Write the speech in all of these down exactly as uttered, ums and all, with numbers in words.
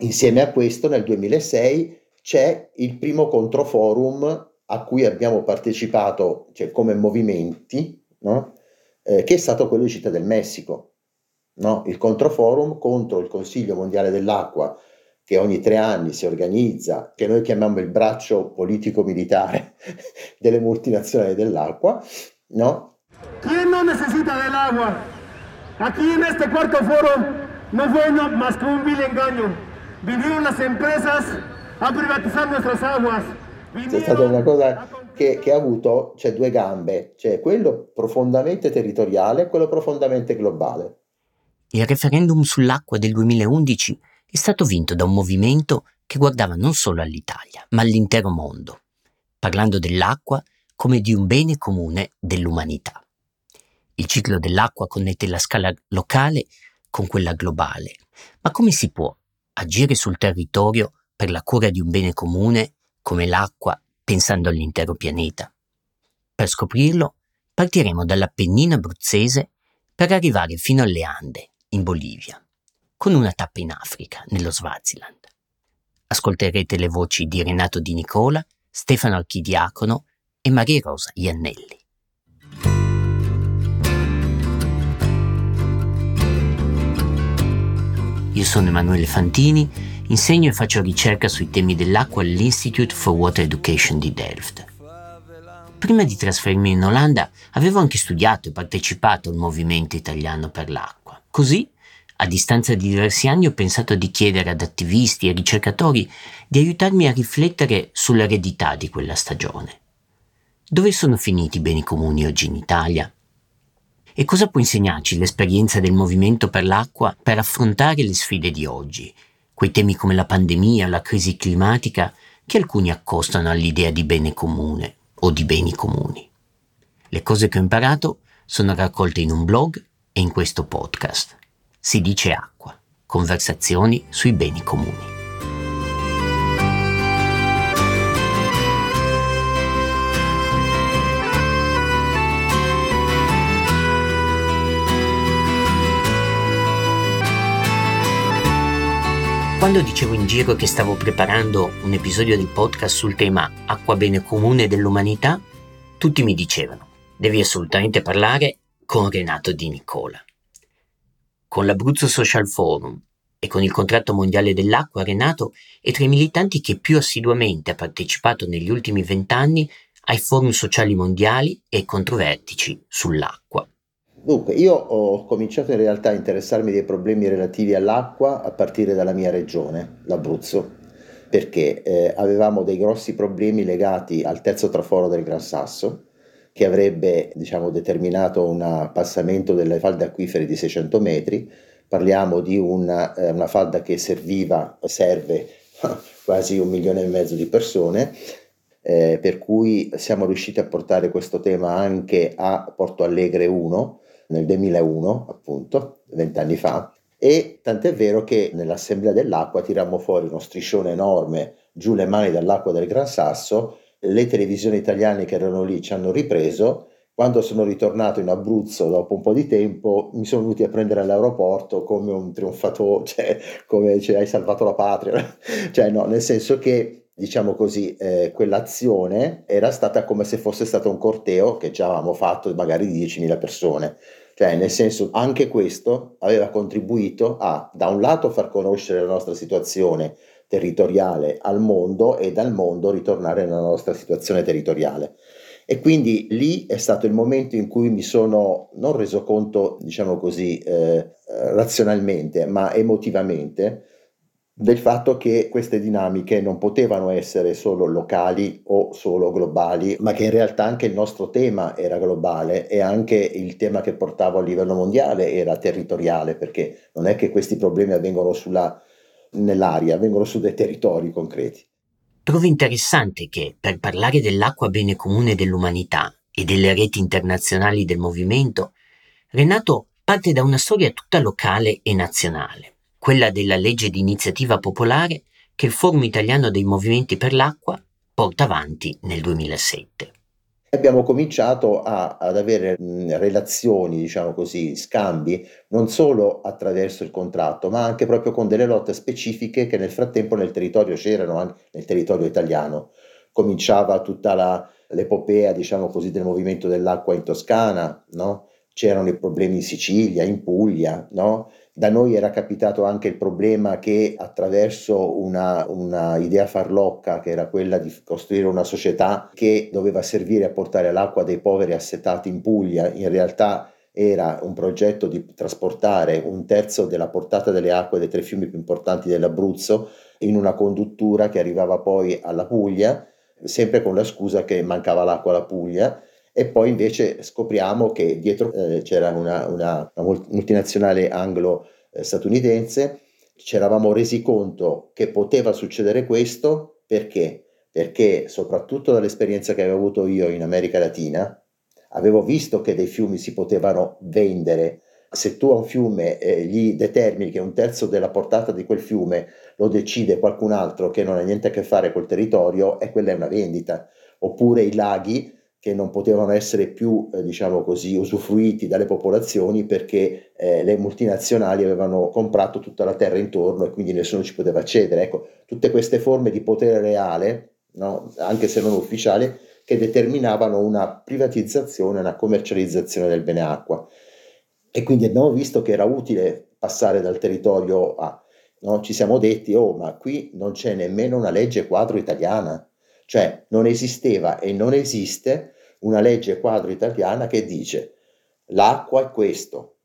Insieme a questo, nel duemilasei c'è il primo controforum a cui abbiamo partecipato, cioè come movimenti, no? eh, che è stato quello di Città del Messico, no? Il controforum contro il Consiglio Mondiale dell'Acqua, che ogni tre anni si organizza, che noi chiamiamo il braccio politico-militare delle multinazionali dell'acqua, no? ¿Quién no necesita del agua? Aquí en este cuarto foro no fue una, más que un vil engaño. Vinieron las empresas a privatizar nuestras aguas. Vinieron... C'è stata una cosa che, che ha avuto, cioè, due gambe, cioè quello profondamente territoriale e quello profondamente globale. Il referendum sull'acqua del duemilaundici è stato vinto da un movimento che guardava non solo all'Italia, ma all'intero mondo, parlando dell'acqua come di un bene comune dell'umanità. Il ciclo dell'acqua connette la scala locale con quella globale, ma come si può agire sul territorio per la cura di un bene comune come l'acqua pensando all'intero pianeta? Per scoprirlo partiremo dall'Appennino abruzzese per arrivare fino alle Ande, in Bolivia, con una tappa in Africa, nello Swaziland. Ascolterete le voci di Renato Di Nicola, Stefano Archidiacono e Maria Rosa Iannelli. Io sono Emanuele Fantini, insegno e faccio ricerca sui temi dell'acqua all'Institute for Water Education di Delft. Prima di trasferirmi in Olanda avevo anche studiato e partecipato al movimento italiano per l'acqua. Così, a distanza di diversi anni, ho pensato di chiedere ad attivisti e ricercatori di aiutarmi a riflettere sull'eredità di quella stagione. Dove sono finiti i beni comuni oggi in Italia? E cosa può insegnarci l'esperienza del movimento per l'acqua per affrontare le sfide di oggi, quei temi come la pandemia o la crisi climatica che alcuni accostano all'idea di bene comune o di beni comuni? Le cose che ho imparato sono raccolte in un blog e in questo podcast. Si dice acqua, conversazioni sui beni comuni. Quando dicevo in giro che stavo preparando un episodio del podcast sul tema acqua bene comune dell'umanità, tutti mi dicevano: devi assolutamente parlare con Renato Di Nicola. Con l'Abruzzo Social Forum e con il contratto mondiale dell'acqua, Renato è tra i militanti che più assiduamente ha partecipato negli ultimi vent'anni ai forum sociali mondiali e ai controvertici sull'acqua. Dunque, io ho cominciato in realtà a interessarmi dei problemi relativi all'acqua a partire dalla mia regione, l'Abruzzo, perché eh, avevamo dei grossi problemi legati al terzo traforo del Gran Sasso, che avrebbe, diciamo, determinato un abbassamento delle falde acquifere di seicento metri. Parliamo di una, eh, una falda che serviva, serve quasi un milione e mezzo di persone, eh, per cui siamo riusciti a portare questo tema anche a Porto Alegre uno nel duemilauno, appunto, vent'anni fa, e tant'è vero che nell'Assemblea dell'Acqua tirammo fuori uno striscione enorme, giù le mani dall'acqua del Gran Sasso. Le televisioni italiane che erano lì ci hanno ripreso. Quando sono ritornato in Abruzzo dopo un po' di tempo, mi sono venuti a prendere all'aeroporto come un trionfatore, cioè come cioè, hai salvato la patria, cioè no, nel senso che, diciamo così, eh, quell'azione era stata come se fosse stato un corteo che già avevamo fatto magari di diecimila persone, cioè nel senso, anche questo aveva contribuito a, da un lato, far conoscere la nostra situazione territoriale al mondo e dal mondo ritornare nella nostra situazione territoriale. E quindi lì è stato il momento in cui mi sono non reso conto, diciamo così, eh, razionalmente, ma emotivamente, del fatto che queste dinamiche non potevano essere solo locali o solo globali, ma che in realtà anche il nostro tema era globale e anche il tema che portavo a livello mondiale era territoriale, perché non è che questi problemi avvengono sulla nell'aria, vengono su dei territori concreti. Trovo interessante che, per parlare dell'acqua bene comune dell'umanità e delle reti internazionali del movimento, Renato parte da una storia tutta locale e nazionale, quella della legge di iniziativa popolare che il Forum Italiano dei movimenti per l'acqua porta avanti nel duemilasette. Abbiamo cominciato a, ad avere mh, relazioni, diciamo così, scambi, non solo attraverso il contratto, ma anche proprio con delle lotte specifiche che nel frattempo nel territorio c'erano, anche nel territorio italiano. Cominciava tutta la, l'epopea, diciamo così, del movimento dell'acqua in Toscana, no? C'erano i problemi in Sicilia, in Puglia, no? Da noi era capitato anche il problema che attraverso una, una idea farlocca, che era quella di costruire una società che doveva servire a portare l'acqua dei poveri assetati in Puglia, in realtà era un progetto di trasportare un terzo della portata delle acque dei tre fiumi più importanti dell'Abruzzo in una conduttura che arrivava poi alla Puglia, sempre con la scusa che mancava l'acqua alla Puglia. E poi invece scopriamo che dietro eh, c'era una, una, una multinazionale anglo-statunitense, ci eravamo resi conto che poteva succedere questo, perché? Perché soprattutto dall'esperienza che avevo avuto io in America Latina, avevo visto che dei fiumi si potevano vendere. Se tu a un fiume eh, gli determini che un terzo della portata di quel fiume lo decide qualcun altro che non ha niente a che fare col territorio, e quella è una vendita. Oppure i laghi, che non potevano essere più, eh, diciamo così, usufruiti dalle popolazioni perché eh, le multinazionali avevano comprato tutta la terra intorno e quindi nessuno ci poteva accedere. Ecco, tutte queste forme di potere reale, no? Anche se non ufficiale, che determinavano una privatizzazione, una commercializzazione del bene acqua. E quindi abbiamo visto che era utile passare dal territorio a... No? Ci siamo detti, oh, ma qui non c'è nemmeno una legge quadro italiana. Cioè non esisteva e non esiste una legge quadro italiana che dice l'acqua è questo.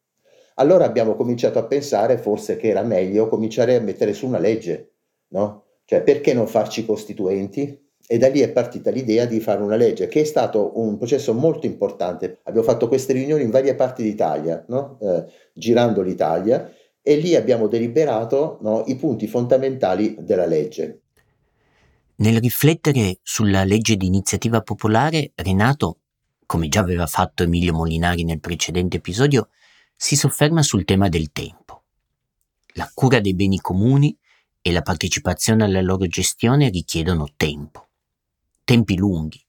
Allora abbiamo cominciato a pensare forse che era meglio cominciare a mettere su una legge, no? Cioè perché non farci costituenti? E da lì è partita l'idea di fare una legge, che è stato un processo molto importante. Abbiamo fatto queste riunioni in varie parti d'Italia, no? eh, girando l'Italia, e lì abbiamo deliberato, no, i punti fondamentali della legge. Nel riflettere sulla legge di iniziativa popolare, Renato, come già aveva fatto Emilio Molinari nel precedente episodio, si sofferma sul tema del tempo. La cura dei beni comuni e la partecipazione alla loro gestione richiedono tempo. Tempi lunghi,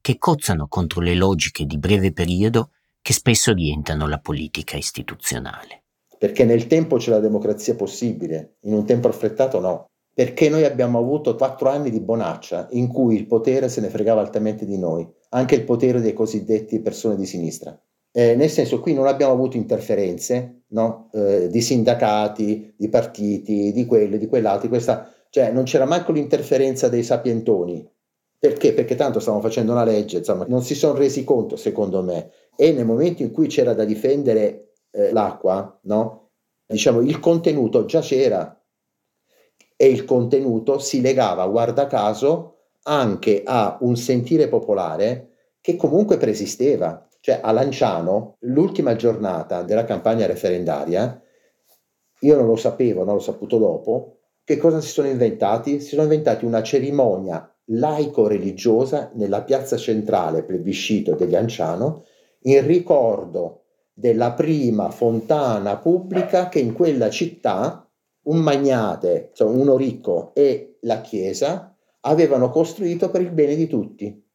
che cozzano contro le logiche di breve periodo che spesso orientano la politica istituzionale. Perché nel tempo c'è la democrazia possibile, in un tempo affrettato no. Perché noi abbiamo avuto quattro anni di bonaccia in cui il potere se ne fregava altamente di noi, anche il potere dei cosiddetti persone di sinistra. Eh, nel senso, qui non abbiamo avuto interferenze, no? eh, di sindacati, di partiti, di quello, di quell'altro, questa, cioè non c'era manco l'interferenza dei sapientoni. Perché? Perché tanto stavamo facendo una legge, insomma, non si sono resi conto, secondo me. E nel momento in cui c'era da difendere eh, l'acqua, no? Diciamo, il contenuto già c'era. E il contenuto si legava, guarda caso, anche a un sentire popolare che comunque preesisteva. Cioè a Lanciano, l'ultima giornata della campagna referendaria, io non lo sapevo, non l'ho saputo dopo, che cosa si sono inventati? Si sono inventati una cerimonia laico-religiosa nella piazza centrale plebiscito di Lanciano in ricordo della prima fontana pubblica che in quella città un magnate, insomma, uno ricco e la Chiesa avevano costruito per il bene di tutti.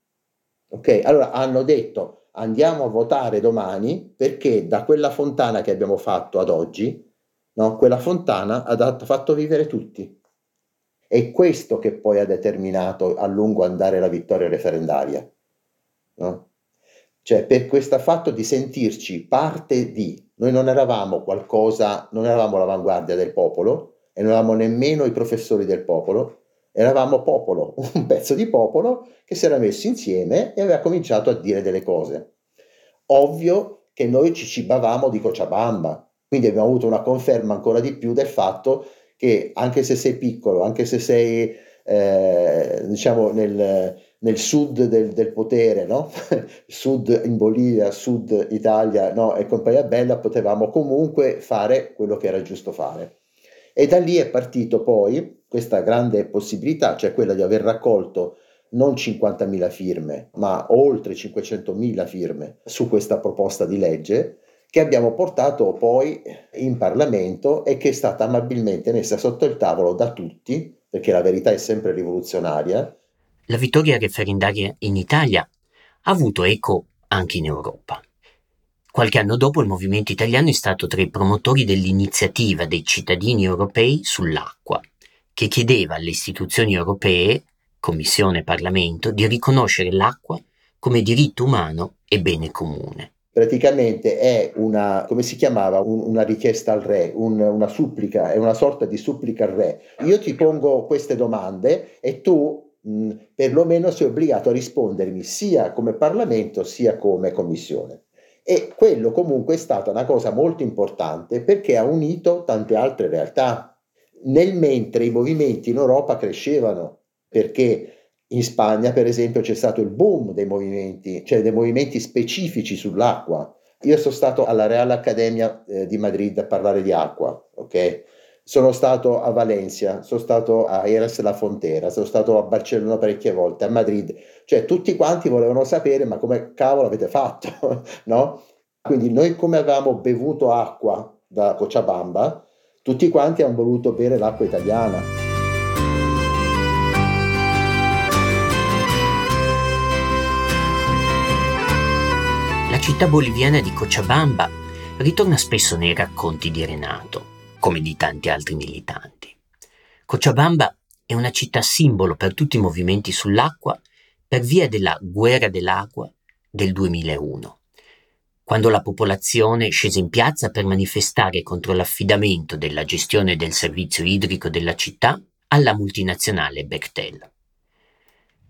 Ok, allora hanno detto andiamo a votare domani perché da quella fontana che abbiamo fatto ad oggi, no, quella fontana ha dato, fatto vivere tutti. È questo che poi ha determinato a lungo andare la vittoria referendaria. No? Cioè per questo fatto di sentirci parte di... Noi non eravamo qualcosa, non eravamo l'avanguardia del popolo e non eravamo nemmeno i professori del popolo, eravamo popolo, un pezzo di popolo che si era messo insieme e aveva cominciato a dire delle cose. Ovvio che noi ci cibavamo di Cochabamba, quindi abbiamo avuto una conferma ancora di più del fatto che anche se sei piccolo, anche se sei eh, diciamo nel... nel sud del, del potere, no? Sud in Bolivia, sud Italia, no? E compagnia bella, potevamo comunque fare quello che era giusto fare. E da lì è partito poi questa grande possibilità, cioè quella di aver raccolto non cinquantamila firme, ma oltre cinquecentomila firme su questa proposta di legge, che abbiamo portato poi in Parlamento e che è stata amabilmente messa sotto il tavolo da tutti, perché la verità è sempre rivoluzionaria. La vittoria referendaria in Italia ha avuto eco anche in Europa. Qualche anno dopo il movimento italiano è stato tra i promotori dell'iniziativa dei cittadini europei sull'acqua, che chiedeva alle istituzioni europee, Commissione e Parlamento, di riconoscere l'acqua come diritto umano e bene comune. Praticamente è una, come si chiamava, un, una richiesta al re, un, una supplica, è una sorta di supplica al re. Io ti pongo queste domande e tu mh, perlomeno sei obbligato a rispondermi sia come Parlamento sia come Commissione. E quello comunque è stata una cosa molto importante perché ha unito tante altre realtà. Nel mentre i movimenti in Europa crescevano, perché in Spagna, per esempio, c'è stato il boom dei movimenti, cioè dei movimenti specifici sull'acqua. Io sono stato alla Real Accademia eh, di Madrid a parlare di acqua, ok? Sono stato a Valencia, sono stato a Jerez de la Frontera, sono stato a Barcellona parecchie volte, a Madrid. Cioè tutti quanti volevano sapere ma come cavolo avete fatto, no? Quindi noi come avevamo bevuto acqua da Cochabamba, tutti quanti hanno voluto bere l'acqua italiana. La città boliviana di Cochabamba ritorna spesso nei racconti di Renato, come di tanti altri militanti. Cochabamba è una città simbolo per tutti i movimenti sull'acqua per via della Guerra dell'Acqua del duemilauno, quando la popolazione scese in piazza per manifestare contro l'affidamento della gestione del servizio idrico della città alla multinazionale Bechtel.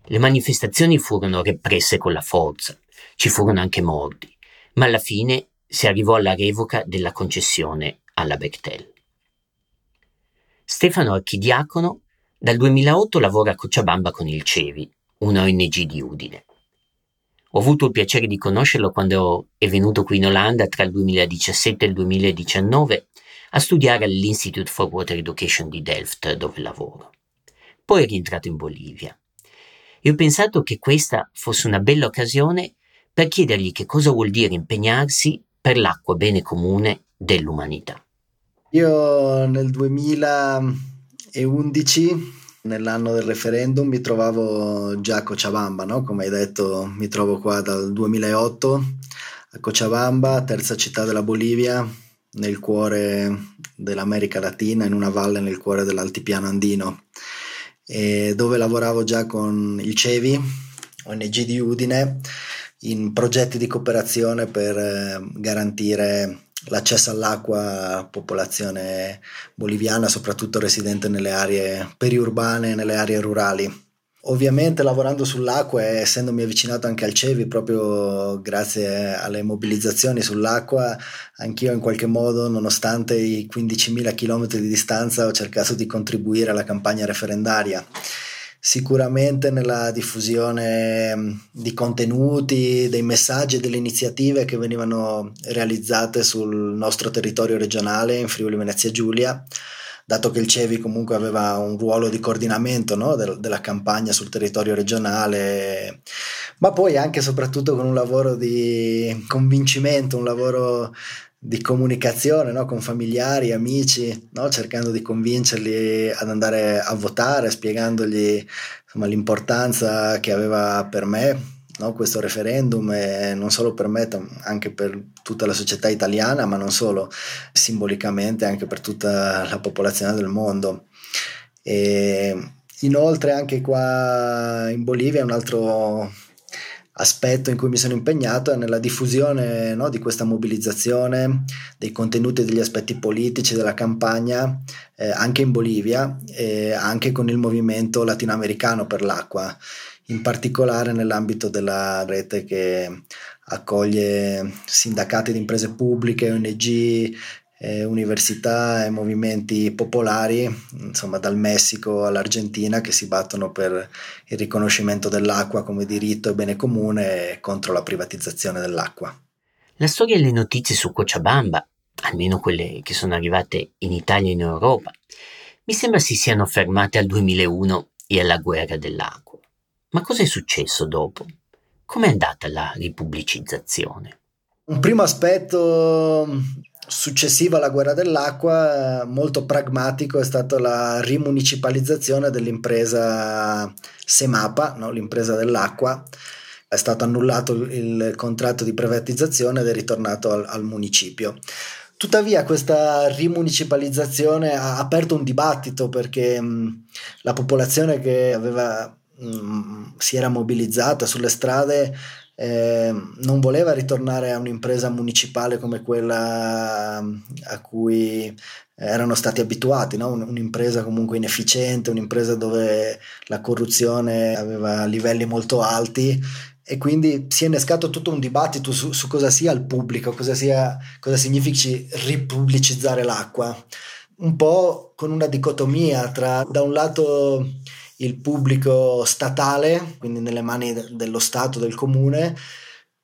Le manifestazioni furono represse con la forza, ci furono anche morti, ma alla fine si arrivò alla revoca della concessione alla Bechtel. Stefano Archidiacono dal duemilaotto lavora a Cochabamba con il CEVI, una O N G di Udine. Ho avuto il piacere di conoscerlo quando è venuto qui in Olanda tra il duemiladiciassette e il duemiladiciannove a studiare all'Institute for Water Education di Delft, dove lavoro. Poi è rientrato in Bolivia. E ho pensato che questa fosse una bella occasione per chiedergli che cosa vuol dire impegnarsi per l'acqua bene comune dell'umanità. Io nel duemilaundici, nell'anno del referendum, mi trovavo già a Cochabamba, no? Come hai detto, mi trovo qua dal duemilaotto a Cochabamba, terza città della Bolivia, nel cuore dell'America Latina, in una valle nel cuore dell'altipiano andino, e dove lavoravo già con il CEVI, O N G di Udine, in progetti di cooperazione per garantire l'accesso all'acqua a popolazione boliviana, soprattutto residente nelle aree periurbane e nelle aree rurali. Ovviamente lavorando sull'acqua e essendomi avvicinato anche al CEVI proprio grazie alle mobilizzazioni sull'acqua, anch'io in qualche modo, nonostante i quindicimila chilometri di distanza, ho cercato di contribuire alla campagna referendaria. Sicuramente nella diffusione di contenuti, dei messaggi e delle iniziative che venivano realizzate sul nostro territorio regionale in Friuli Venezia Giulia, dato che il CEVI comunque aveva un ruolo di coordinamento, no? De- della campagna sul territorio regionale, ma poi anche e soprattutto con un lavoro di convincimento, un lavoro di comunicazione, no? Con familiari, amici, no? Cercando di convincerli ad andare a votare, spiegandogli insomma, l'importanza che aveva per me, no? Questo referendum, e non solo per me, anche per tutta la società italiana, ma non solo, simbolicamente anche per tutta la popolazione del mondo. E inoltre anche qua in Bolivia un altro aspetto in cui mi sono impegnato è nella diffusione, no, di questa mobilizzazione, dei contenuti e degli aspetti politici della campagna, eh, anche in Bolivia, eh, anche con il movimento latinoamericano per l'acqua, in particolare nell'ambito della rete che accoglie sindacati di imprese pubbliche, O N G, eh, università e movimenti popolari, insomma dal Messico all'Argentina, che si battono per il riconoscimento dell'acqua come diritto e bene comune e contro la privatizzazione dell'acqua. La storia e le notizie su Cochabamba, almeno quelle che sono arrivate in Italia e in Europa, mi sembra si siano fermate al duemilauno e alla Guerra dell'Acqua. Ma cosa è successo dopo? Com'è andata la ripubblicizzazione? Un primo aspetto successivo alla Guerra dell'Acqua, molto pragmatico, è stata la rimunicipalizzazione dell'impresa Semapa, no? L'impresa dell'acqua, è stato annullato il contratto di privatizzazione ed è ritornato al, al municipio. Tuttavia questa rimunicipalizzazione ha aperto un dibattito, perché mh, la popolazione che aveva, mh, si era mobilizzata sulle strade Eh, non voleva ritornare a un'impresa municipale come quella a cui erano stati abituati, no? Un'impresa comunque inefficiente, un'impresa dove la corruzione aveva livelli molto alti, e quindi si è innescato tutto un dibattito su, su cosa sia il pubblico, cosa, sia, cosa significhi ripubblicizzare l'acqua, un po' con una dicotomia tra, da un lato, il pubblico statale, quindi nelle mani dello Stato, del comune,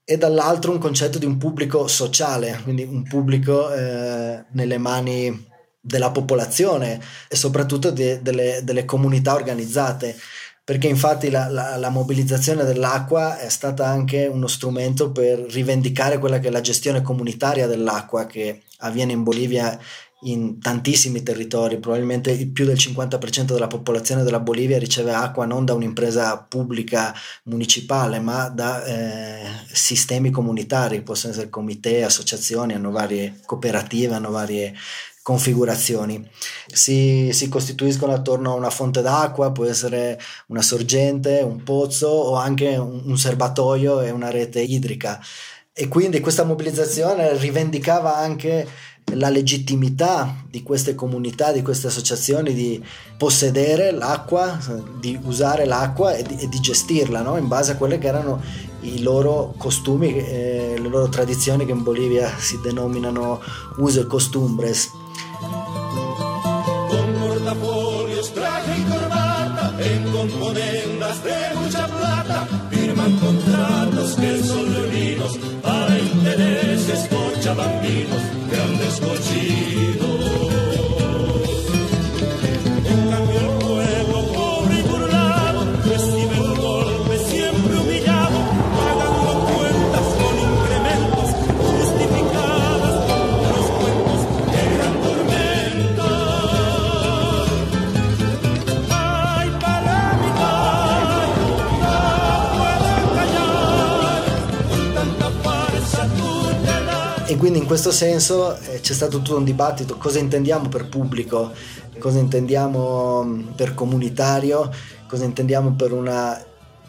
e dall'altro un concetto di un pubblico sociale, quindi un pubblico eh, nelle mani della popolazione e soprattutto de, delle, delle comunità organizzate, perché infatti la, la, la mobilizzazione dell'acqua è stata anche uno strumento per rivendicare quella che è la gestione comunitaria dell'acqua che avviene in Bolivia, in tantissimi territori. Probabilmente più del cinquanta per cento della popolazione della Bolivia riceve acqua non da un'impresa pubblica municipale, ma da eh, sistemi comunitari, possono essere comitè, associazioni, hanno varie cooperative, hanno varie configurazioni. Si, si costituiscono attorno a una fonte d'acqua, può essere una sorgente, un pozzo o anche un, un serbatoio e una rete idrica. E quindi questa mobilizzazione rivendicava anche la legittimità di queste comunità, di queste associazioni, di possedere l'acqua, di usare l'acqua e di, e di gestirla, no? In base a quelle che erano i loro costumi, eh, le loro tradizioni, che in Bolivia si denominano uso e costumbres. Con portafolio, straca e corbata, e con monedas de mucha plata, firman contratos que son reunidos para intereses cochabambinos. E quindi in questo senso eh, c'è stato tutto un dibattito: cosa intendiamo per pubblico, cosa intendiamo per comunitario, cosa intendiamo per una,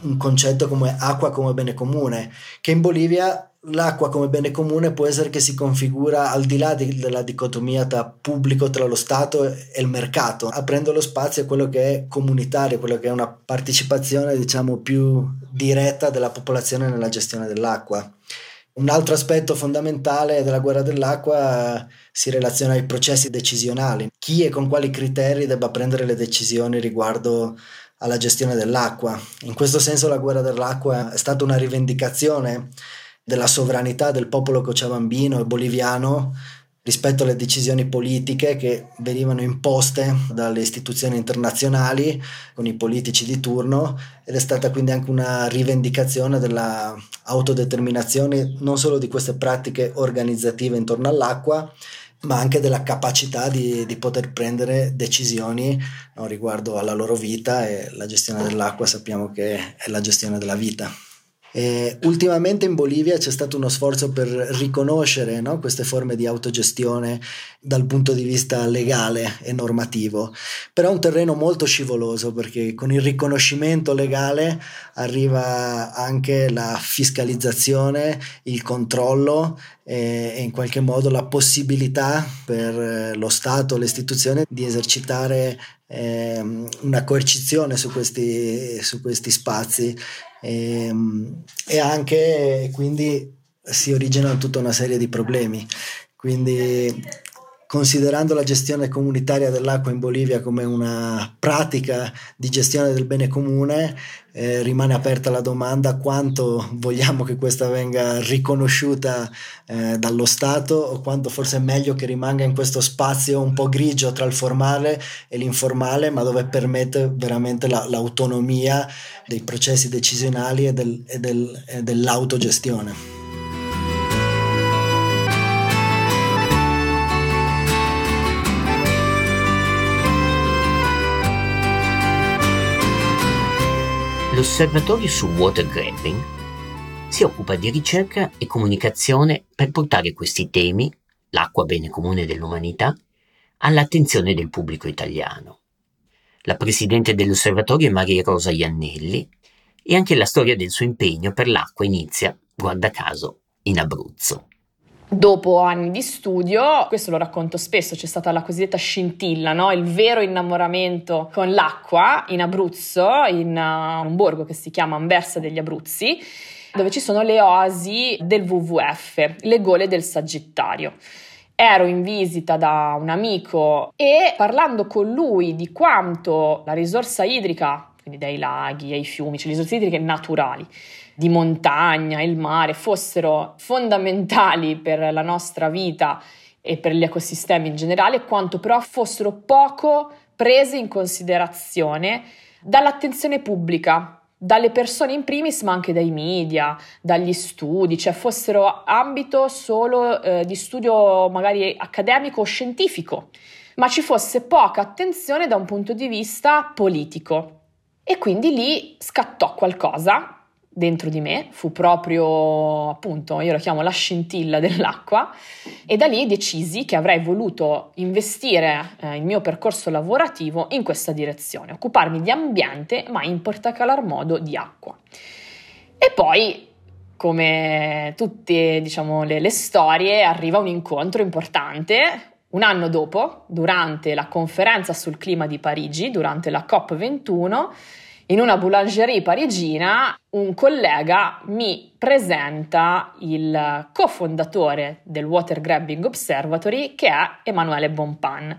un concetto come acqua come bene comune, che in Bolivia l'acqua come bene comune può essere che si configura al di là di, della dicotomia tra pubblico, tra lo Stato e il mercato, aprendo lo spazio a quello che è comunitario, quello che è una partecipazione, diciamo, più diretta della popolazione nella gestione dell'acqua. Un altro aspetto fondamentale della guerra dell'acqua si relaziona ai processi decisionali. Chi e con quali criteri debba prendere le decisioni riguardo alla gestione dell'acqua. In questo senso la guerra dell'acqua è stata una rivendicazione della sovranità del popolo cochabambino e boliviano rispetto alle decisioni politiche che venivano imposte dalle istituzioni internazionali con i politici di turno, ed è stata quindi anche una rivendicazione della autodeterminazione non solo di queste pratiche organizzative intorno all'acqua, ma anche della capacità di, di poter prendere decisioni, no, riguardo alla loro vita, e la gestione dell'acqua sappiamo che è la gestione della vita. E ultimamente in Bolivia c'è stato uno sforzo per riconoscere, no, queste forme di autogestione dal punto di vista legale e normativo, però è un terreno molto scivoloso, perché con il riconoscimento legale arriva anche la fiscalizzazione, il controllo e, e in qualche modo la possibilità per lo Stato, le istituzioni, di esercitare eh, una coercizione su questi, su questi spazi. E, e anche quindi si originano tutta una serie di problemi. Quindi, considerando la gestione comunitaria dell'acqua in Bolivia come una pratica di gestione del bene comune, eh, rimane aperta la domanda quanto vogliamo che questa venga riconosciuta eh, dallo Stato, o quanto forse è meglio che rimanga in questo spazio un po' grigio tra il formale e l'informale, ma dove permette veramente la, l'autonomia dei processi decisionali e, del, e, del, e dell'autogestione. L'osservatorio su water grabbing si occupa di ricerca e comunicazione per portare questi temi, l'acqua bene comune dell'umanità, all'attenzione del pubblico italiano. La presidente dell'osservatorio è Maria Rosa Iannelli e anche la storia del suo impegno per l'acqua inizia, guarda caso, in Abruzzo. Dopo anni di studio, questo lo racconto spesso, c'è stata la cosiddetta scintilla, no? Il vero innamoramento con l'acqua in Abruzzo, in uh, un borgo che si chiama Anversa degli Abruzzi, dove ci sono le oasi del W W F, le gole del Sagittario. Ero in visita da un amico e parlando con lui di quanto la risorsa idrica, quindi dai laghi ai fiumi, cioè le risorse idriche naturali, di montagna, il mare, fossero fondamentali per la nostra vita e per gli ecosistemi in generale, quanto però fossero poco prese in considerazione dall'attenzione pubblica, dalle persone in primis, ma anche dai media, dagli studi, cioè fossero ambito solo eh, di studio magari accademico o scientifico, ma ci fosse poca attenzione da un punto di vista politico. E quindi lì scattò qualcosa dentro di me, fu proprio, appunto, io lo chiamo la scintilla dell'acqua, e da lì decisi che avrei voluto investire eh, il mio percorso lavorativo in questa direzione, occuparmi di ambiente, ma in particolar modo di acqua. E poi, come tutte, diciamo, le, le storie, arriva un incontro importante. Un anno dopo, durante la conferenza sul clima di Parigi, durante la COP ventuno, in una boulangerie parigina, un collega mi presenta il cofondatore del Water Grabbing Observatory, che è Emanuele Bompan.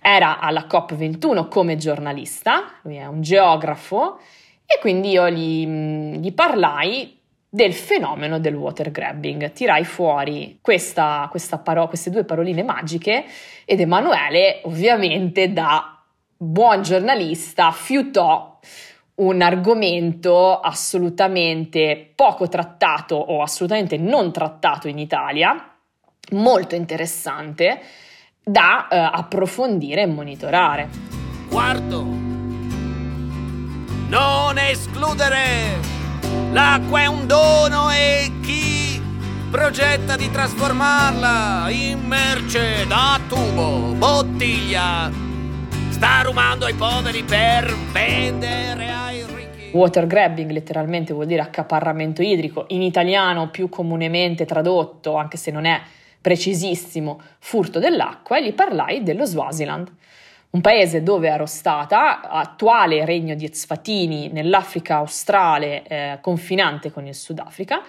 Era alla COP ventuno come giornalista, lui è un geografo, e quindi io gli, gli parlai del fenomeno del water grabbing. Tirai fuori questa, questa paro- queste due paroline magiche ed Emanuele, ovviamente, da buon giornalista, fiutò un argomento assolutamente poco trattato o assolutamente non trattato in Italia, molto interessante da eh, approfondire e monitorare. Quarto, non escludere! L'acqua è un dono e chi progetta di trasformarla in merce da tubo, bottiglia, sta rubando ai poveri per vendere ai ricchi. Water grabbing letteralmente vuol dire accaparramento idrico, in italiano più comunemente tradotto, anche se non è precisissimo, furto dell'acqua, e gli parlai dello Swaziland, un paese dove ero stata, attuale regno di Eswatini nell'Africa australe, eh, confinante con il Sudafrica.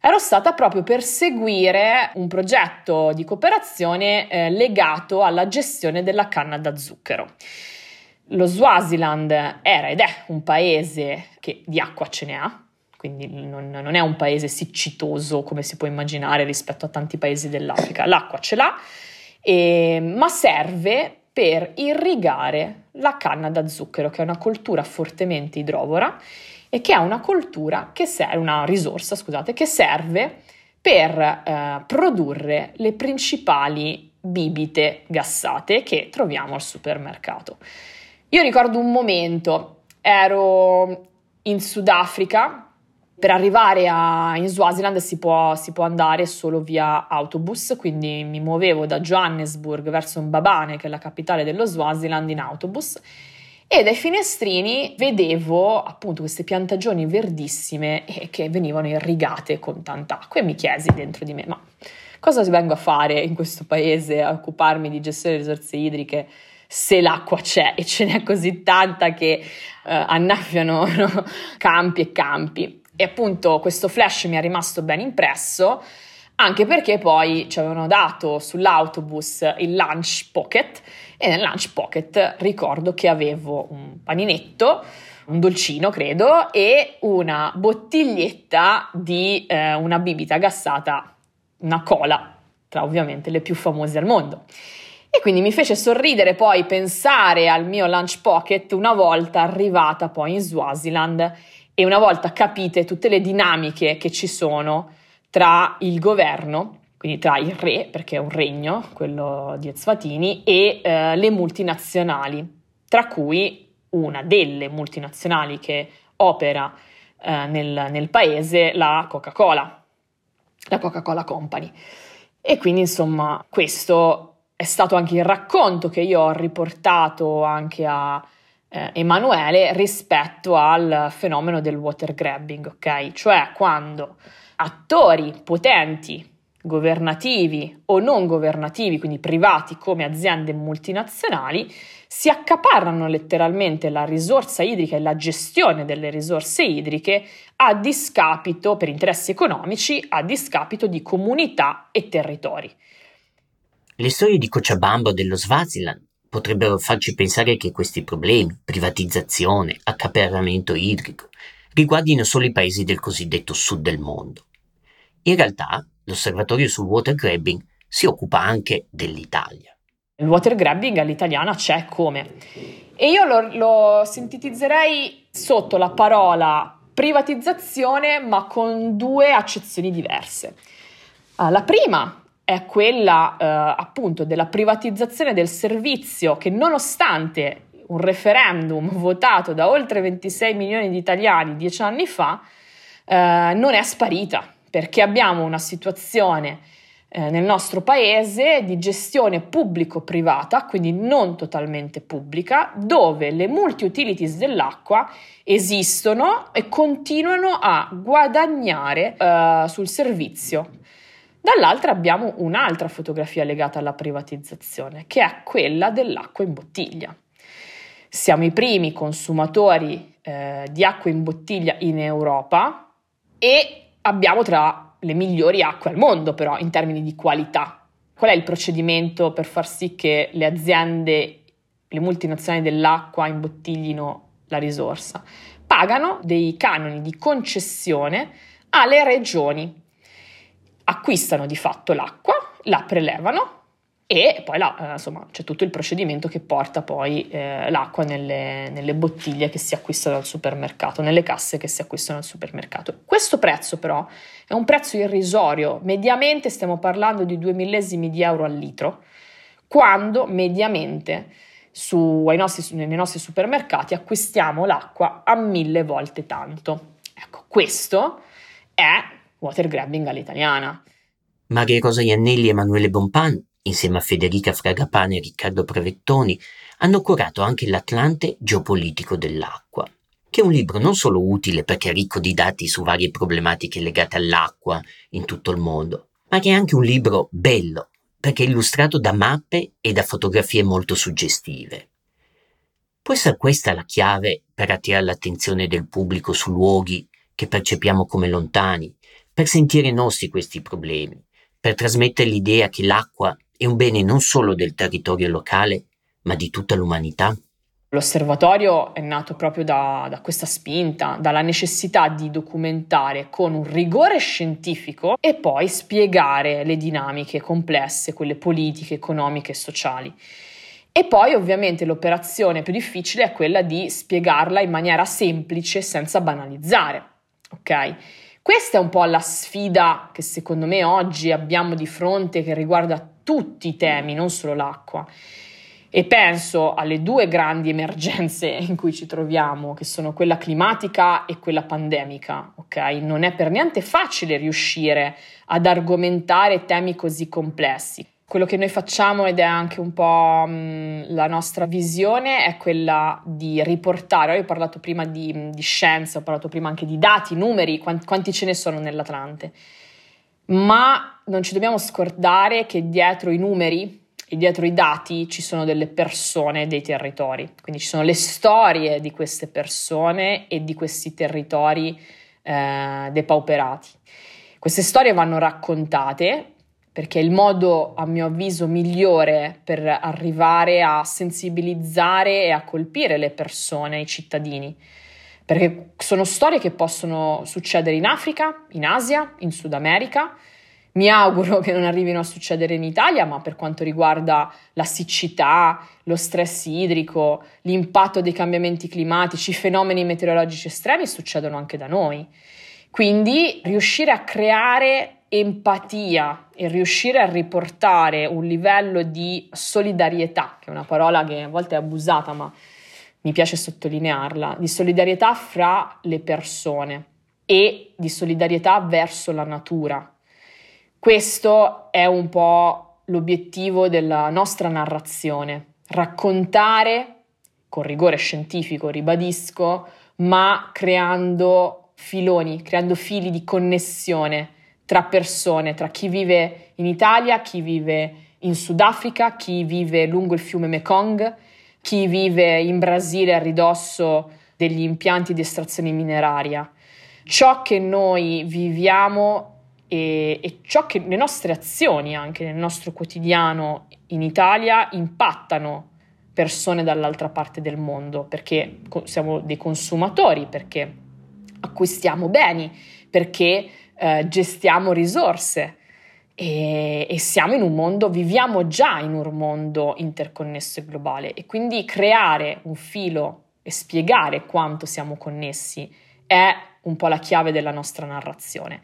Ero stata proprio per seguire un progetto di cooperazione eh, legato alla gestione della canna da zucchero. Lo Swaziland era ed è un paese che di acqua ce ne ha, quindi non, non è un paese siccitoso come si può immaginare rispetto a tanti paesi dell'Africa. L'acqua ce l'ha, eh, ma serve per irrigare la canna da zucchero, che è una coltura fortemente idrovora, e che è una coltura che serve, una risorsa, scusate, che serve per eh, produrre le principali bibite gassate che troviamo al supermercato. Io ricordo un momento, ero in Sudafrica, per arrivare a, in Swaziland si può, si può andare solo via autobus, quindi mi muovevo da Johannesburg verso Mbabane, che è la capitale dello Swaziland, in autobus. E dai finestrini vedevo appunto queste piantagioni verdissime che venivano irrigate con tanta acqua e mi chiesi dentro di me: ma cosa vengo a fare in questo paese a occuparmi di gestione delle risorse idriche se l'acqua c'è e ce n'è così tanta che eh, annaffiano, no? campi e campi? E appunto questo flash mi è rimasto ben impresso, anche perché poi ci avevano dato sull'autobus il lunch pocket, e nel lunch pocket ricordo che avevo un paninetto, un dolcino credo, e una bottiglietta di eh, una bibita gassata, una cola, tra ovviamente le più famose al mondo. E quindi mi fece sorridere poi pensare al mio lunch pocket una volta arrivata poi in Swaziland e una volta capite tutte le dinamiche che ci sono tra il governo, quindi tra il re, perché è un regno, quello di Eswatini, e eh, le multinazionali, tra cui una delle multinazionali che opera eh, nel, nel paese la Coca-Cola, la Coca-Cola Company. E quindi insomma questo è stato anche il racconto che io ho riportato anche a eh, Emanuele rispetto al fenomeno del water grabbing, ok? Cioè quando attori potenti, governativi o non governativi, quindi privati come aziende multinazionali, si accaparrano letteralmente la risorsa idrica e la gestione delle risorse idriche a discapito, per interessi economici, a discapito di comunità e territori. Le storie di Cochabamba o dello Swaziland potrebbero farci pensare che questi problemi, privatizzazione, accaparramento idrico, riguardino solo i paesi del cosiddetto sud del mondo. In realtà, l'osservatorio sul water grabbing si occupa anche dell'Italia. Il water grabbing all'italiana c'è come? E io lo, lo sintetizzerei sotto la parola privatizzazione, ma con due accezioni diverse. La prima è quella eh, appunto della privatizzazione del servizio che, nonostante un referendum votato da oltre ventisei milioni di italiani dieci anni fa, eh, non è sparita. Perché abbiamo una situazione eh, nel nostro paese di gestione pubblico-privata, quindi non totalmente pubblica, dove le multi-utilities dell'acqua esistono e continuano a guadagnare eh, sul servizio. Dall'altra abbiamo un'altra fotografia legata alla privatizzazione, che è quella dell'acqua in bottiglia. Siamo i primi consumatori eh, di acqua in bottiglia in Europa e abbiamo tra le migliori acque al mondo, però, in termini di qualità. Qual è il procedimento per far sì che le aziende, le multinazionali dell'acqua, imbottiglino la risorsa? Pagano dei canoni di concessione alle regioni. Acquistano di fatto l'acqua, la prelevano e poi la, insomma, c'è tutto il procedimento che porta poi eh, l'acqua nelle, nelle bottiglie che si acquistano al supermercato, nelle casse che si acquistano al supermercato. Questo prezzo però è un prezzo irrisorio, mediamente stiamo parlando di due millesimi di euro al litro, quando mediamente su, ai nostri, su, nei nostri supermercati acquistiamo l'acqua a mille volte tanto. Ecco, questo è water grabbing all'italiana. Maria Rosa Iannelli e Emanuele Bompan, insieme a Federica Fragapane e Riccardo Prevettoni, hanno curato anche l'Atlante geopolitico dell'acqua, che è un libro non solo utile perché è ricco di dati su varie problematiche legate all'acqua in tutto il mondo, ma che è anche un libro bello perché è illustrato da mappe e da fotografie molto suggestive. Può essere questa la chiave per attirare l'attenzione del pubblico su luoghi che percepiamo come lontani, per sentire nostri questi problemi, per trasmettere l'idea che l'acqua è un bene non solo del territorio locale, ma di tutta l'umanità? L'osservatorio è nato proprio da, da questa spinta, dalla necessità di documentare con un rigore scientifico e poi spiegare le dinamiche complesse, quelle politiche, economiche e sociali. E poi ovviamente l'operazione più difficile è quella di spiegarla in maniera semplice, senza banalizzare, ok? Questa è un po' la sfida che secondo me oggi abbiamo di fronte, che riguarda tutti i temi, non solo l'acqua. E penso alle due grandi emergenze in cui ci troviamo, che sono quella climatica e quella pandemica, ok? Non è per niente facile riuscire ad argomentare temi così complessi. Quello che noi facciamo, ed è anche un po' la nostra visione, è quella di riportare. Io ho parlato prima di, di scienza, ho parlato prima anche di dati, numeri, quanti ce ne sono nell'Atlante. Ma non ci dobbiamo scordare che dietro i numeri e dietro i dati ci sono delle persone, dei territori. Quindi ci sono le storie di queste persone e di questi territori eh, depauperati. Queste storie vanno raccontate, perché il modo, a mio avviso, migliore per arrivare a sensibilizzare e a colpire le persone, i cittadini. Perché sono storie che possono succedere in Africa, in Asia, in Sud America. Mi auguro che non arrivino a succedere in Italia, ma per quanto riguarda la siccità, lo stress idrico, l'impatto dei cambiamenti climatici, i fenomeni meteorologici estremi succedono anche da noi. Quindi riuscire a creare empatia e riuscire a riportare un livello di solidarietà, che è una parola che a volte è abusata, ma mi piace sottolinearla, di solidarietà fra le persone, e di solidarietà verso la natura. Questo è un po' l'obiettivo della nostra narrazione, raccontare, con rigore scientifico, ribadisco, ma creando filoni, creando fili di connessione tra persone, tra chi vive in Italia, chi vive in Sudafrica, chi vive lungo il fiume Mekong, chi vive in Brasile a ridosso degli impianti di estrazione mineraria. Ciò che noi viviamo e, e ciò che le nostre azioni anche nel nostro quotidiano in Italia impattano persone dall'altra parte del mondo, perché siamo dei consumatori, perché acquistiamo beni, perché Uh, gestiamo risorse e, e siamo in un mondo, viviamo già in un mondo interconnesso e globale, e quindi creare un filo e spiegare quanto siamo connessi è un po' la chiave della nostra narrazione,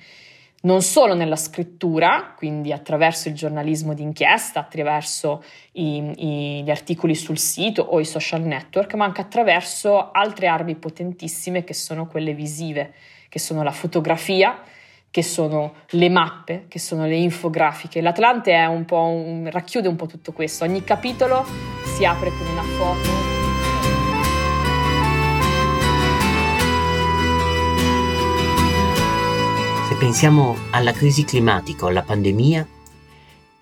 non solo nella scrittura, quindi attraverso il giornalismo d'inchiesta, attraverso i, i, gli articoli sul sito o i social network, ma anche attraverso altre armi potentissime che sono quelle visive, che sono la fotografia, che sono le mappe, che sono le infografiche. L'Atlante è un po' un, racchiude un po' tutto questo. Ogni capitolo si apre con una foto. Se pensiamo alla crisi climatica, alla pandemia,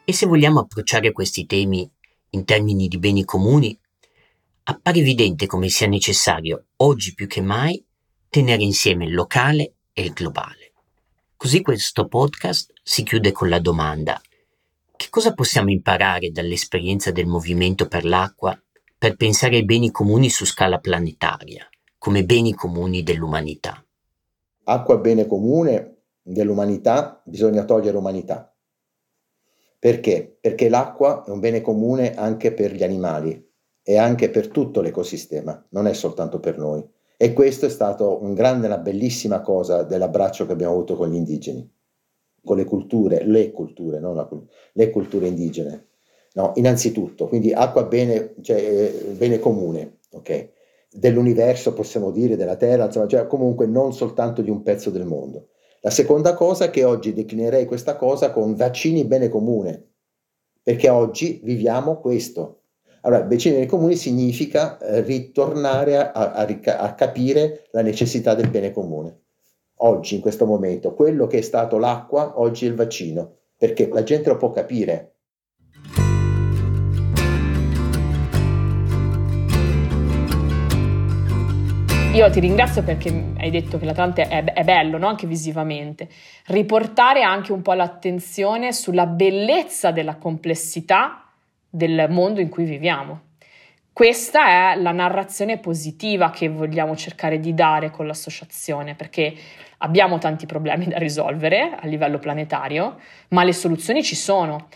e se vogliamo approcciare questi temi in termini di beni comuni, appare evidente come sia necessario, oggi più che mai, tenere insieme il locale e il globale. Così questo podcast si chiude con la domanda: che cosa possiamo imparare dall'esperienza del movimento per l'acqua per pensare ai beni comuni su scala planetaria, come beni comuni dell'umanità? Acqua bene comune dell'umanità, bisogna togliere umanità. Perché? Perché l'acqua è un bene comune anche per gli animali e anche per tutto l'ecosistema, non è soltanto per noi. E questo è stato un grande, una bellissima cosa dell'abbraccio che abbiamo avuto con gli indigeni, con le culture, le culture, non la, le culture indigene. No, innanzitutto, quindi acqua bene, cioè, bene comune, ok? Dell'universo, possiamo dire, della terra, insomma, cioè, comunque non soltanto di un pezzo del mondo. La seconda cosa è che oggi declinerei questa cosa con vaccini bene comune, perché oggi viviamo questo. Allora, bene nel comune significa eh, ritornare a, a, a capire la necessità del bene comune. Oggi, in questo momento, quello che è stato l'acqua, oggi è il vaccino, perché la gente lo può capire. Io ti ringrazio perché hai detto che l'Atlante è, è bello, no? Anche visivamente. Riportare anche un po' l'attenzione sulla bellezza della complessità del mondo in cui viviamo. Questa è la narrazione positiva che vogliamo cercare di dare con l'associazione, perché abbiamo tanti problemi da risolvere a livello planetario, ma le soluzioni ci sono.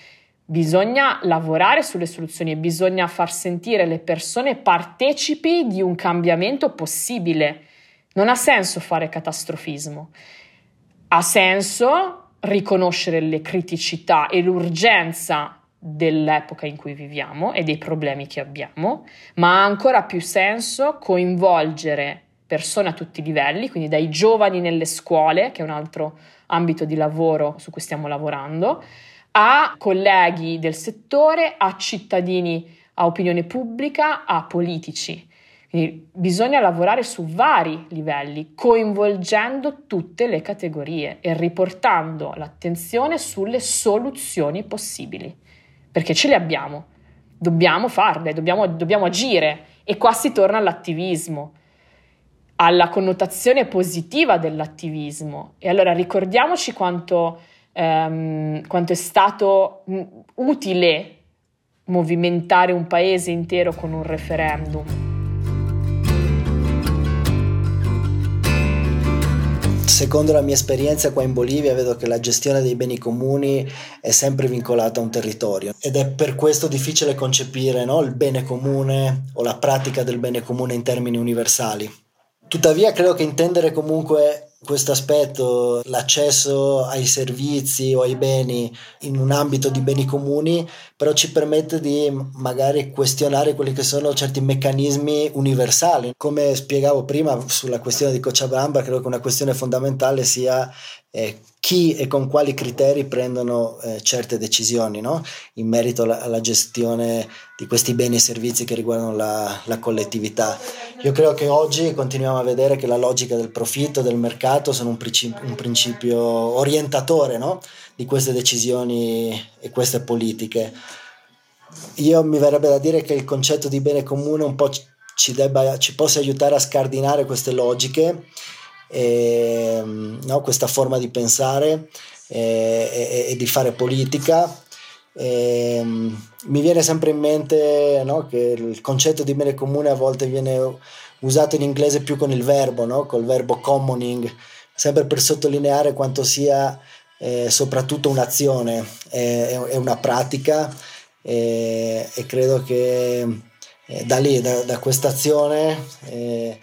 Bisogna lavorare sulle soluzioni e bisogna far sentire le persone partecipi di un cambiamento possibile. Non ha senso fare catastrofismo. Ha senso riconoscere le criticità e l'urgenza dell'epoca in cui viviamo e dei problemi che abbiamo, ma ha ancora più senso coinvolgere persone a tutti i livelli, quindi dai giovani nelle scuole, che è un altro ambito di lavoro su cui stiamo lavorando, a colleghi del settore, a cittadini, a opinione pubblica, a politici. Quindi bisogna lavorare su vari livelli, coinvolgendo tutte le categorie e riportando l'attenzione sulle soluzioni possibili. Perché ce le abbiamo, dobbiamo farle, dobbiamo, dobbiamo agire, e qua si torna all'attivismo, alla connotazione positiva dell'attivismo. E allora ricordiamoci quanto, ehm, quanto è stato utile movimentare un paese intero con un referendum. Secondo la mia esperienza qua in Bolivia, vedo che la gestione dei beni comuni è sempre vincolata a un territorio, ed è per questo difficile concepire, no, il bene comune o la pratica del bene comune in termini universali. Tuttavia credo che intendere comunque Questo aspetto, l'accesso ai servizi o ai beni in un ambito di beni comuni, però ci permette di magari questionare quelli che sono certi meccanismi universali. Come spiegavo prima sulla questione di Cochabamba, credo che una questione fondamentale sia eh, chi e con quali criteri prendono eh, certe decisioni, no? In merito alla, alla gestione di questi beni e servizi che riguardano la, la collettività. Io credo che oggi continuiamo a vedere che la logica del profitto, del mercato, sono un principio, un principio orientatore, no? Di queste decisioni e queste politiche. Io mi verrebbe da dire che il concetto di bene comune un po' ci, debba, ci possa aiutare a scardinare queste logiche, e, no? Questa forma di pensare e, e, e di fare politica. E, mi viene sempre in mente, no, che il concetto di bene comune a volte viene usato in inglese più con il verbo, no? Col verbo commoning, sempre per sottolineare quanto sia eh, soprattutto un'azione, eh, è una pratica, eh, e credo che eh, da lì, da, da questa azione eh,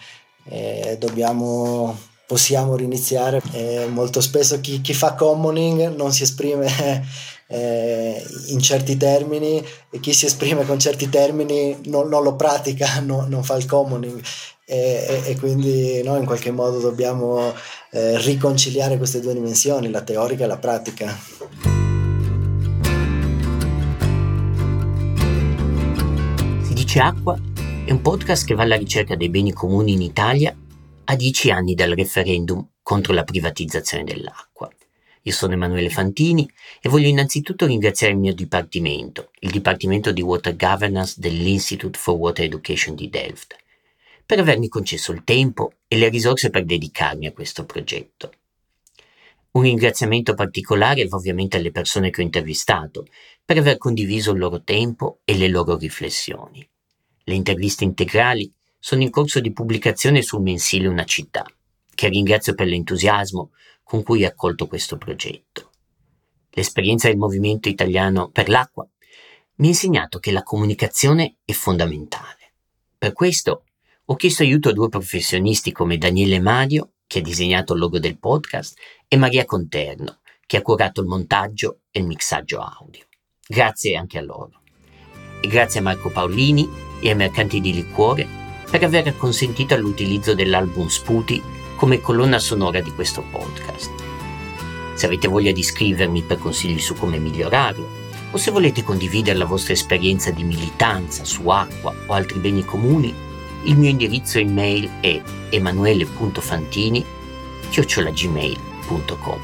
eh, dobbiamo... possiamo riniziare. Eh, molto spesso chi, chi fa commoning non si esprime eh, in certi termini, e chi si esprime con certi termini non, non lo pratica, no, non fa il commoning, e, e, e quindi noi in qualche modo dobbiamo eh, riconciliare queste due dimensioni, la teorica e la pratica. Si dice Acqua è un podcast che va alla ricerca dei beni comuni in Italia a dieci anni dal referendum contro la privatizzazione dell'acqua. Io sono Emanuele Fantini e voglio innanzitutto ringraziare il mio dipartimento, il Dipartimento di Water Governance dell'Institute for Water Education di Delft, per avermi concesso il tempo e le risorse per dedicarmi a questo progetto. Un ringraziamento particolare va ovviamente alle persone che ho intervistato per aver condiviso il loro tempo e le loro riflessioni. Le interviste integrali sono in corso di pubblicazione sul mensile Una Città, che ringrazio per l'entusiasmo con cui ha accolto questo progetto. L'esperienza del movimento italiano per l'acqua mi ha insegnato che la comunicazione è fondamentale. Per questo ho chiesto aiuto a due professionisti come Daniele Mario, che ha disegnato il logo del podcast, e Maria Conterno, che ha curato il montaggio e il mixaggio audio. Grazie anche a loro. E grazie a Marco Paolini e ai Mercanti di Liquore per aver consentito l'utilizzo dell'album Sputi come colonna sonora di questo podcast. Se avete voglia di scrivermi per consigli su come migliorarlo, o se volete condividere la vostra esperienza di militanza su acqua o altri beni comuni, il mio indirizzo email è emanuele punto fantini chiocciola gmail punto com.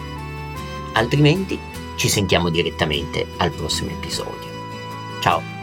Altrimenti ci sentiamo direttamente al prossimo episodio. Ciao!